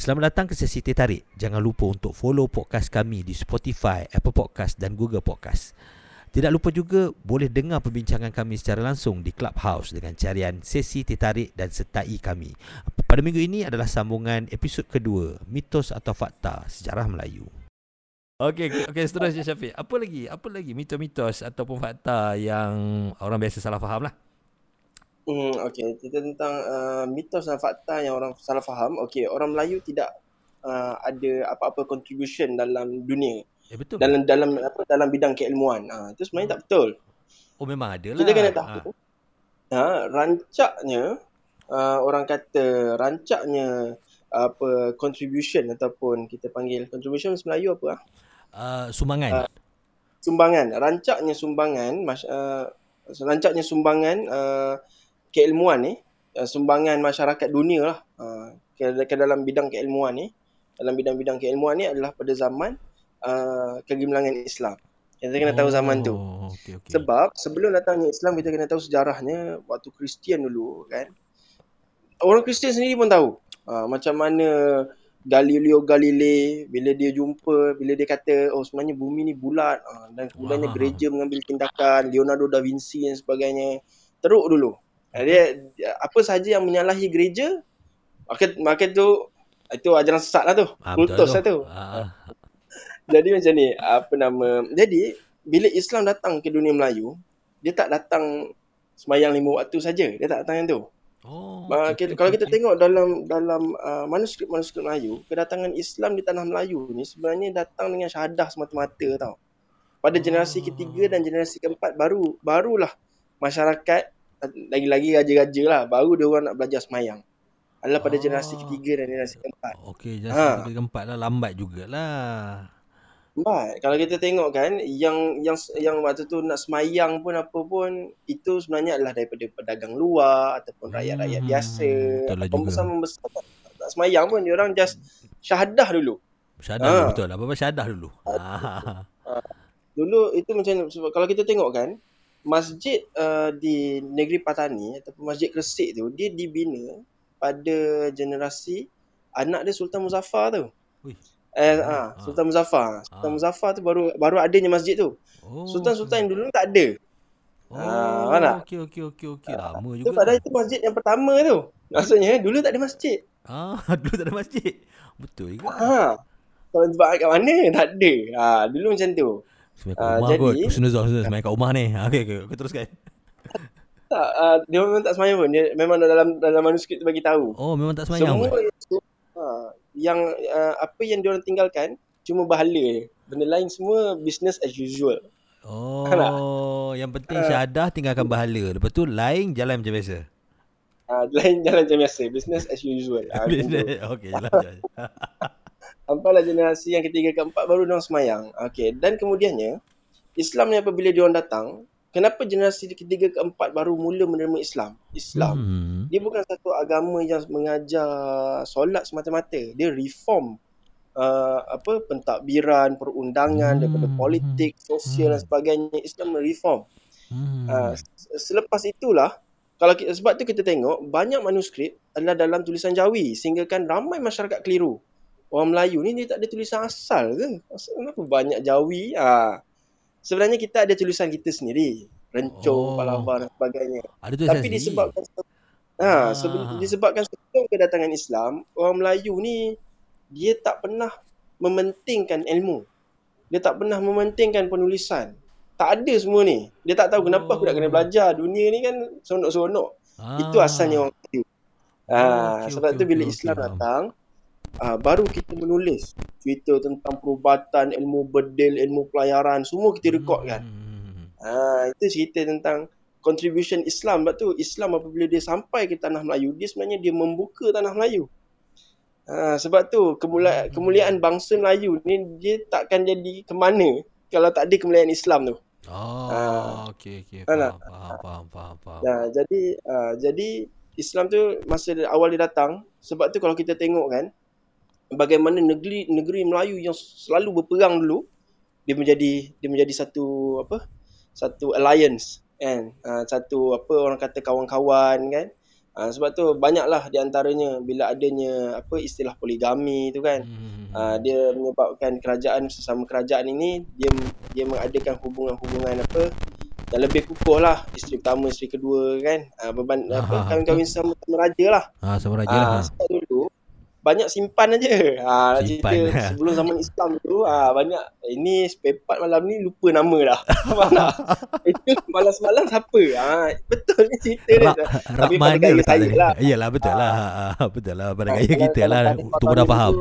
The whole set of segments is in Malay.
Selamat datang ke sesi Teh Tarik. Jangan lupa untuk follow podcast kami di Spotify, Apple Podcast dan Google Podcast. Tidak lupa juga boleh dengar perbincangan kami secara langsung di Clubhouse dengan carian sesi Teh Tarik dan sertai kami. Pada minggu ini adalah sambungan episod kedua, mitos atau fakta sejarah Melayu. Okey, seterusnya Syafiq. Apa lagi mitos-mitos ataupun fakta yang orang biasa salah faham lah? Okey, cerita tentang mitos dan fakta yang orang salah faham. Okey, orang Melayu tidak ada apa-apa contribution dalam dunia. Betul. Dalam bidang keilmuan. Itu sebenarnya tak betul. Oh, memang ada lah. Kita kena tahu. Rancaknya orang kata rancaknya apa contribution ataupun kita panggil contribution Melayu apa? Sumbangan. Sumbangan. Rancaknya sumbangan keilmuan ni, sumbangan masyarakat dunia lah ke dalam bidang keilmuan ni, dalam bidang-bidang keilmuan ni adalah pada zaman kegemilangan Islam. Kita kena tahu zaman tu. Okay. Sebab sebelum datangnya Islam, kita kena tahu sejarahnya waktu Kristian dulu kan. Orang Kristian sendiri pun tahu macam mana Galileo Galilei bila dia jumpa, bila dia kata sebenarnya bumi ni bulat dan kemudiannya gereja mengambil tindakan, Leonardo da Vinci dan sebagainya. Teruk dulu. Dia apa sahaja yang menyalahi gereja, maka tu itu ajaran sesat lah tu. Kultus lah tu. Jadi macam ni, jadi bila Islam datang ke dunia Melayu, dia tak datang semayang 5 waktu saja. Dia tak datang yang tu. Kalau kita tengok dalam manuskrip Melayu, kedatangan Islam di tanah Melayu ni sebenarnya datang dengan syahadah semata-mata tau. Pada generasi ketiga dan generasi keempat barulah masyarakat, lagi-lagi raja-raja lah, baru dia orang nak belajar semayang. Adalah pada generasi ketiga dan generasi keempat. Okey, generasi keempat lah lambat jugalah. Baik, kalau kita tengok kan yang waktu tu nak semayang pun apa pun itu sebenarnya adalah daripada pedagang luar ataupun rakyat-rakyat biasa. Pembesar-pembesar tak semayang pun dia orang just syahadah dulu. Syahadah betul lah. Apa-apa syahadah dulu. Dulu itu macam kalau kita tengok kan masjid di negeri Patani ataupun masjid Gresik tu dia dibina pada generasi anak dia Sultan Muzaffar tu. Ui. Sultan Muzaffar tu baru adanya masjid tu. Sultan-sultan yang dulu tak ada. Okey. Lama juga. Padahal itu masjid yang pertama tu. Maksudnya dulu tak ada masjid. Dulu tak ada masjid. Betul juga. Kalau sebab kat mana tak ada. Dulu macam tu. Jadi semayang kat rumah ni. Okey, kau teruskan. Tak, dia memang tak semayang pun. Dia memang dalam manuskrip tu bagi tahu. Oh, memang tak semayang. Semua yang apa yang diorang tinggalkan cuma bahala je. Benda lain semua business as usual. Yang penting syahadah tinggalkan bahala. Lepas tu lain jalan macam biasa. Lain jalan macam biasa. Business as usual. Okey, jalan macam biasa. Sampailah generasi yang ketiga keempat baru diorang semayang. Okey, dan kemudiannya Islam ni apabila diorang datang, kenapa generasi ketiga keempat baru mula menerima Islam? Dia bukan satu agama yang mengajar solat semata-mata. Dia reform pentadbiran, perundangan daripada politik, sosial dan sebagainya. Islam reform. Selepas itulah sebab tu kita tengok banyak manuskrip adalah dalam tulisan Jawi sehingga kan ramai masyarakat keliru. Orang Melayu ni dia tak ada tulisan asal ke? Kenapa banyak Jawi? Sebenarnya kita ada tulisan kita sendiri, Rencong, Palawa dan sebagainya. Tapi disebabkan sebelum kedatangan Islam, orang Melayu ni dia tak pernah mementingkan ilmu. Dia tak pernah mementingkan penulisan. Tak ada semua ni. Dia tak tahu kenapa aku nak kena belajar. Dunia ni kan seronok-seronok. Itu asalnya orang Melayu. Sebab tu bila Islam datang, baru kita menulis cerita tentang perubatan, ilmu bedil, ilmu pelayaran, semua kita rekod kan. Itu cerita tentang contribution Islam. Sebab tu Islam apabila dia sampai ke tanah Melayu, dia sebenarnya dia membuka tanah Melayu. Sebab tu kemuliaan bangsa Melayu ni dia takkan jadi ke mana kalau tak ada kemuliaan Islam tu. Okey. Faham. Jadi Islam tu masa awal dia datang, sebab tu kalau kita tengok kan bagaimana negeri Melayu yang selalu berperang dulu dia menjadi satu alliance kan, satu orang kata kawan-kawan kan, Sebab tu banyaklah di antaranya bila adanya apa istilah poligami tu kan. Dia menyebabkan kerajaan sesama kerajaan ini dia mengadakan hubungan-hubungan apa yang lebih kukuh lah, isteri pertama, isteri kedua kan. Kawin-kawin sama raja lah. Sama raja lah. Sebab dulu banyak simpan aja. Cerita sebelum zaman Islam tu banyak ini sepepat malam ni lupa nama dah. Itu malam-malam siapa? Betul ni cerita dia. Tapi pada gaya saya lah. Iyalah betul lah. Betul lah pada gaya kita lah. Tu pun dah faham.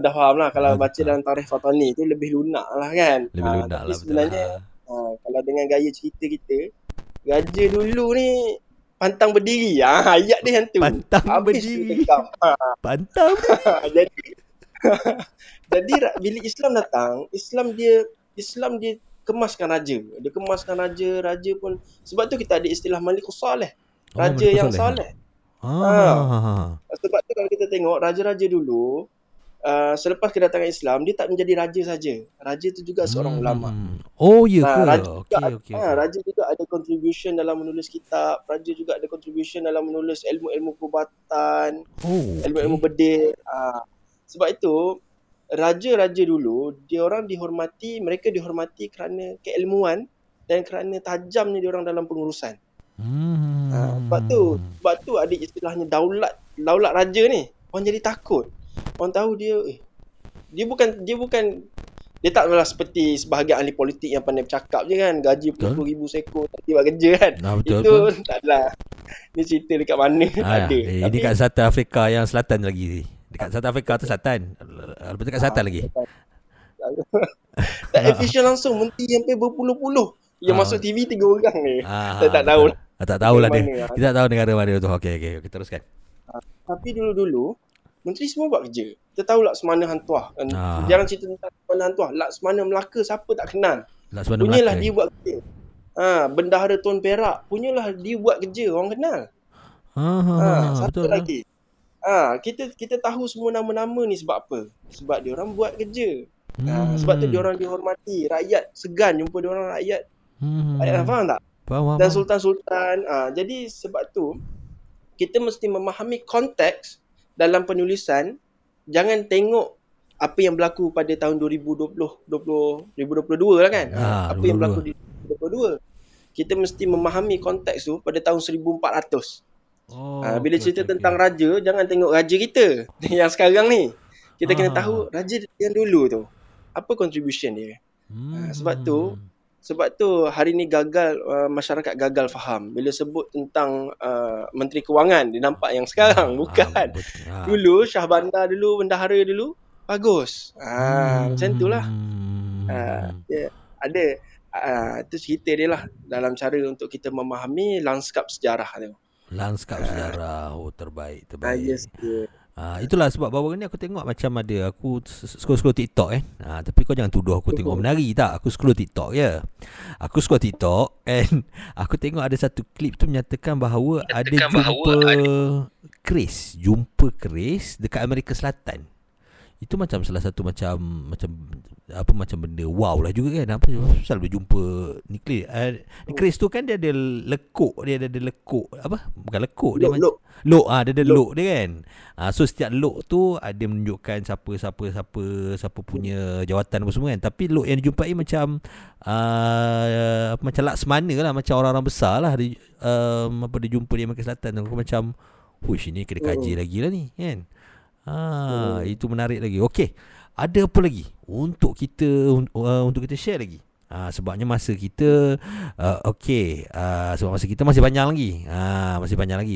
Dah faham lah kalau baca dalam tarikh Fatani tu lebih lunak lah kan. Lebih lunak lah betul lah. Kalau dengan gaya cerita kita, raja dulu ni pantang berdiri. Ayat dia yang tu. Pantang berdiri. Jadi bila Islam datang, Islam dia kemaskan raja. Dia kemaskan raja pun. Sebab tu kita ada istilah Malikus Saleh. Raja yang soleh. Sebab tu kalau kita tengok raja-raja dulu, selepas kedatangan Islam, dia tak menjadi raja saja. Raja itu juga seorang ulama. Oh ya ke? Raja juga ada contribution dalam menulis kitab. Raja juga ada contribution dalam menulis ilmu-ilmu perubatan, ilmu-ilmu bedil. Sebab itu raja-raja dulu dia orang dihormati, mereka dihormati kerana keilmuan dan kerana tajamnya dia orang dalam pengurusan. Sebab tu ada istilahnya daulat raja ni. Orang jadi takut. Orang tahu dia bukan dia taklah seperti sebahagian ahli politik yang pandai bercakap je kan, gaji 40,000 seekor tak buat kerja kan. Betul. Taklah. Ni cerita dekat mana ada. Ini dekat Selatan Afrika yang selatan lagi. Dekat Selatan Afrika tu selatan. Lepas dekat selatan lagi. Tak efisien langsung menteri sampai berpuluh-puluh yang masuk TV 3 orang ni. Saya tak tahu. Tak tahulah dia. Kita tak tahu negara mana tu. Okey kita teruskan. Tapi dulu-dulu menteri semua buat kerja. Kita tahu Laksemana Hang Tuah kan. Jangan cerita tentang Laksemana Hang Tuah. Laksemana Melaka siapa tak kenal. Laksemana punyalah Melaka. Dia buat kerja. Bendahara Tun Perak punyalah dia buat kerja, orang kenal. Satu betul lagi. Kita tahu semua nama-nama ni sebab apa? Sebab dia orang buat kerja. Sebab tu dia orang dihormati, rakyat segan jumpa dia orang rakyat. Faham tak? Faham. Dan sultan-sultan. Jadi sebab tu kita mesti memahami konteks dalam penulisan. Jangan tengok apa yang berlaku pada tahun 2022 lah kan. Apa 2022. Yang berlaku di 2022. Kita mesti memahami konteks tu pada tahun 1400. Bila cerita tentang raja, jangan tengok raja kita yang sekarang ni. Kita kena tahu raja yang dulu tu. Apa contribution dia. Sebab tu hari ni masyarakat gagal faham. Bila sebut tentang Menteri Kewangan, dia nampak yang sekarang. Bukan. Dulu, Syah Bandar dulu, Bendahara dulu, bagus. Macam tu lah. Ada. Itu cerita dia lah dalam cara untuk kita memahami lanskap sejarah tu. Lanskap sejarah. Terbaik. Itulah sebab baru ni aku tengok macam ada aku scroll TikTok tapi kau jangan tuduh aku tengok menari tak. Aku scroll TikTok ya. Aku scroll TikTok and aku tengok ada satu klip tu menyatakan bahawa jumpa keris dekat Amerika Selatan. Itu macam salah satu macam benda wow lah juga kan. Apa pasal boleh jumpa nuklear. Keris tu kan dia ada lekuk apa? Bukan lekuk, lok dia kan. So setiap lok tu ada menunjukkan siapa punya jawatan apa semua kan. Tapi lok yang dijumpai macam macam Laksemana lah, macam orang-orang besar lah dia jumpa di Amerika Selatan. Aku macam wish ini kena kaji lagi lah ni kan. Itu menarik lagi. Okey, ada apa lagi untuk kita share lagi? Sebabnya masa kita sebab masa kita masih panjang lagi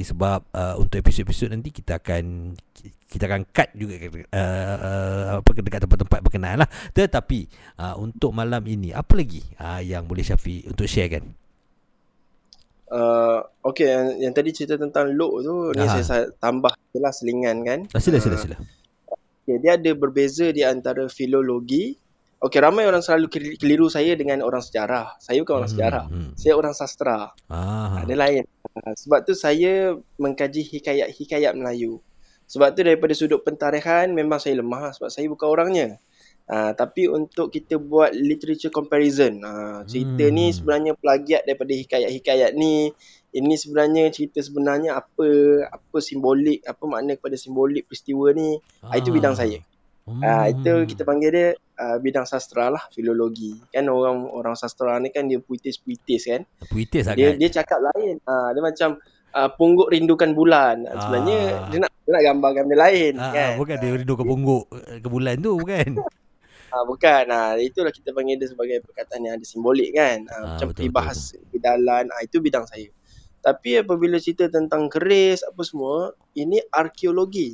sebab untuk episod-episod nanti kita akan cut juga dekat tempat-tempat berkenaan lah. Tetapi untuk malam ini apa lagi yang boleh Syafiq untuk sharekan? Okey, yang tadi cerita tentang log tu ni saya tambah jelah selingan kan. Sila. Okay, dia ada berbeza di antara filologi. Okey, ramai orang selalu keliru saya dengan orang sejarah. Saya bukan orang sejarah. Saya orang sastra. Dia lain. Sebab tu saya mengkaji hikayat Melayu. Sebab tu daripada sudut pentarikan memang saya lemah sebab saya bukan orangnya. Tapi untuk kita buat literature comparison, cerita ni sebenarnya plagiat daripada hikayat-hikayat ni. ini sebenarnya cerita sebenarnya apa simbolik, apa makna kepada simbolik peristiwa ni. Itu bidang saya. Itu kita panggil dia bidang sastra lah, filologi. Kan orang sastra ni kan dia puitis kan. Puitis agak. Dia cakap lain. Dia macam pungguk rindukan bulan. Sebenarnya dia nak gambarkan benda lain kan. Bukan dia rindukan pungguk ke bulan tu bukan. Bukan. Itulah kita panggil dia sebagai perkataan yang ada simbolik kan. Macam peribahasa, bidalan, itu bidang saya. Tapi apabila cerita tentang keris apa semua, ini arkeologi.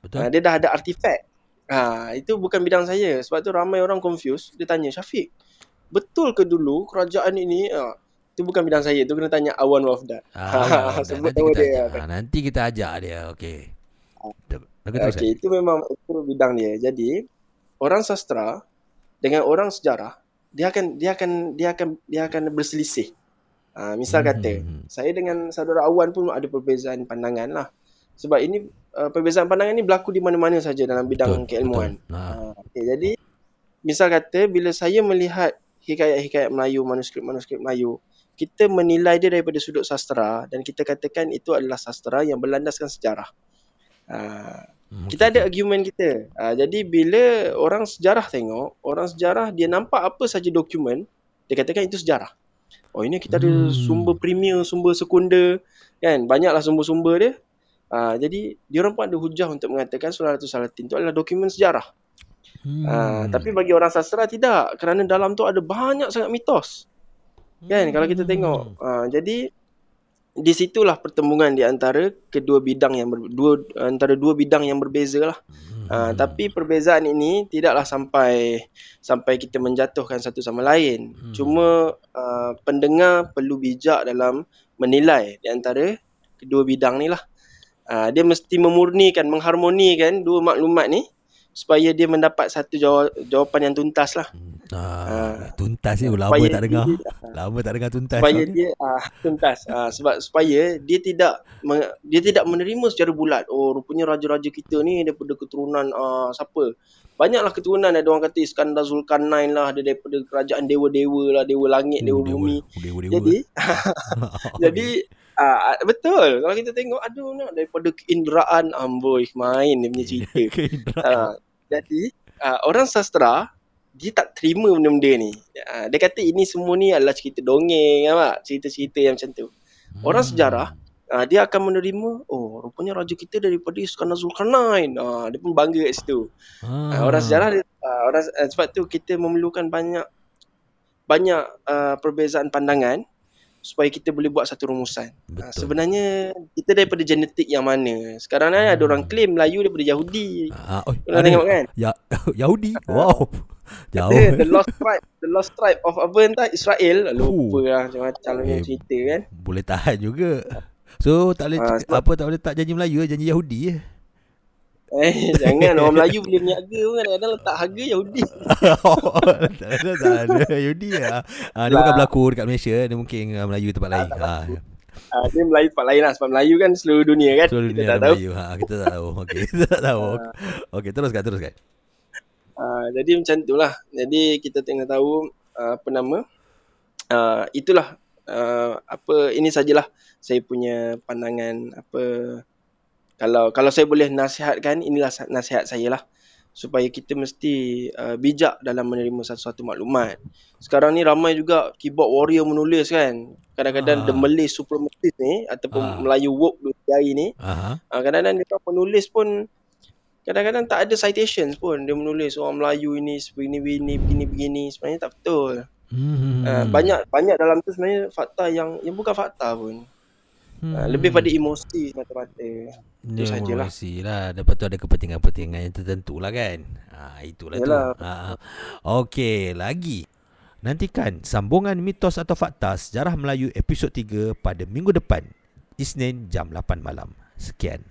Betul. Dia dah ada artefak. Itu bukan bidang saya. Sebab tu ramai orang confused. Dia tanya, Syafiq, betul ke dulu kerajaan ini? Itu bukan bidang saya. Itu kena tanya Awan Wafdat. Sebut nama dia. Nanti kita ajak dia. Okey. Okay, itu memang itu bidang dia. Jadi orang sastra dengan orang sejarah dia akan berselisih. Misal kata, saya dengan saudara Awan pun ada perbezaan pandangan lah. Sebab ini perbezaan pandangan ini berlaku di mana-mana saja dalam bidang keilmuan. Okay, jadi misal kata, bila saya melihat hikayat-hikayat Melayu, manuskrip-manuskrip Melayu, kita menilai dia daripada sudut sastra dan kita katakan itu adalah sastra yang berlandaskan sejarah. Kita ada argument kita. Jadi bila orang sejarah tengok, orang sejarah dia nampak apa saja dokumen, dia katakan itu sejarah. Oh, ini kita ada sumber premier, sumber sekunder kan, banyaklah sumber-sumber dia. Jadi diorang pun ada hujah untuk mengatakan Sulalatus Salatin itu adalah dokumen sejarah. Tapi bagi orang sastra tidak, kerana dalam tu ada banyak sangat mitos kan, kalau kita tengok. Jadi di situlah pertembungan di antara dua bidang yang berbeza lah. Tapi perbezaan ini tidaklah sampai kita menjatuhkan satu sama lain. Cuma pendengar perlu bijak dalam menilai di antara kedua bidang ni lah. Dia mesti memurnikan, mengharmonikan dua maklumat ni supaya dia mendapat satu jawapan yang tuntas lah. Tuntas ni lama tak dengar. Lama tak dengar tuntas. Supaya dia tuntas. Sebab supaya dia tidak menerima secara bulat. Oh, rupanya raja-raja kita ni daripada keturunan siapa? Banyaklah keturunan. Ada orang kata Iskandar Zulkarnain lah, ada daripada kerajaan dewa-dewa lah, dewa langit, dewa bumi. Dewa. Jadi betul, kalau kita tengok daripada keinderaan, amboi main dia punya cerita. Jadi orang sastra dia tak terima benda-benda ni. Dia kata ini semua ni adalah cerita dongeng, cerita-cerita yang macam tu. Orang sejarah dia akan menerima, oh rupanya raja kita daripada Iskandar Zulkarnain. Dia pun bangga kat situ. Orang sejarah dia, sebab tu kita memerlukan banyak perbezaan pandangan supaya kita boleh buat satu rumusan. Sebenarnya kita daripada genetik yang mana? Sekarang ni ada orang claim Melayu daripada Yahudi. Kau tengok kan? Yahudi. Wow. Jauh. The lost tribe of Israel. Lupalah macam-macam cerita kan. Boleh tahan juga. So tak boleh janji Melayu, janji Yahudi je. Jangan. Orang Melayu boleh berniaga pun kadang-kadang letak harga Yahudi. Tak ada Yahudi lah. Dia bukan berlaku dekat Malaysia. Dia mungkin Melayu tempat lain. Dia Melayu tempat lain lah. Sebab Melayu kan seluruh dunia kan. Seluruh dunia ada Melayu. Kita tak tahu. Okey, teruskan. Jadi macam tu lah. Jadi kita tengah tahu itulah ini sajalah saya punya pandangan. Kalau saya boleh nasihatkan, inilah nasihat saya lah. Supaya kita mesti bijak dalam menerima satu-satu maklumat. Sekarang ni ramai juga keyboard warrior menulis kan. Kadang-kadang the Malay supremacist ni, ataupun Melayu woke hari ni, kadang-kadang dia menulis pun, kadang-kadang tak ada citations pun. Dia menulis orang Melayu ini begini-begini, sebenarnya tak betul. Banyak dalam tu sebenarnya fakta yang bukan fakta pun. Lebih pada emosi mata-mata. Itu sajalah. Emosi lah. Lepas tu ada kepentingan-kepentingan yang tertentu lah kan. Itulah yalah. Tu. Okey, lagi. Nantikan sambungan mitos atau fakta sejarah Melayu episod 3 pada minggu depan, Isnin jam 8 malam. Sekian.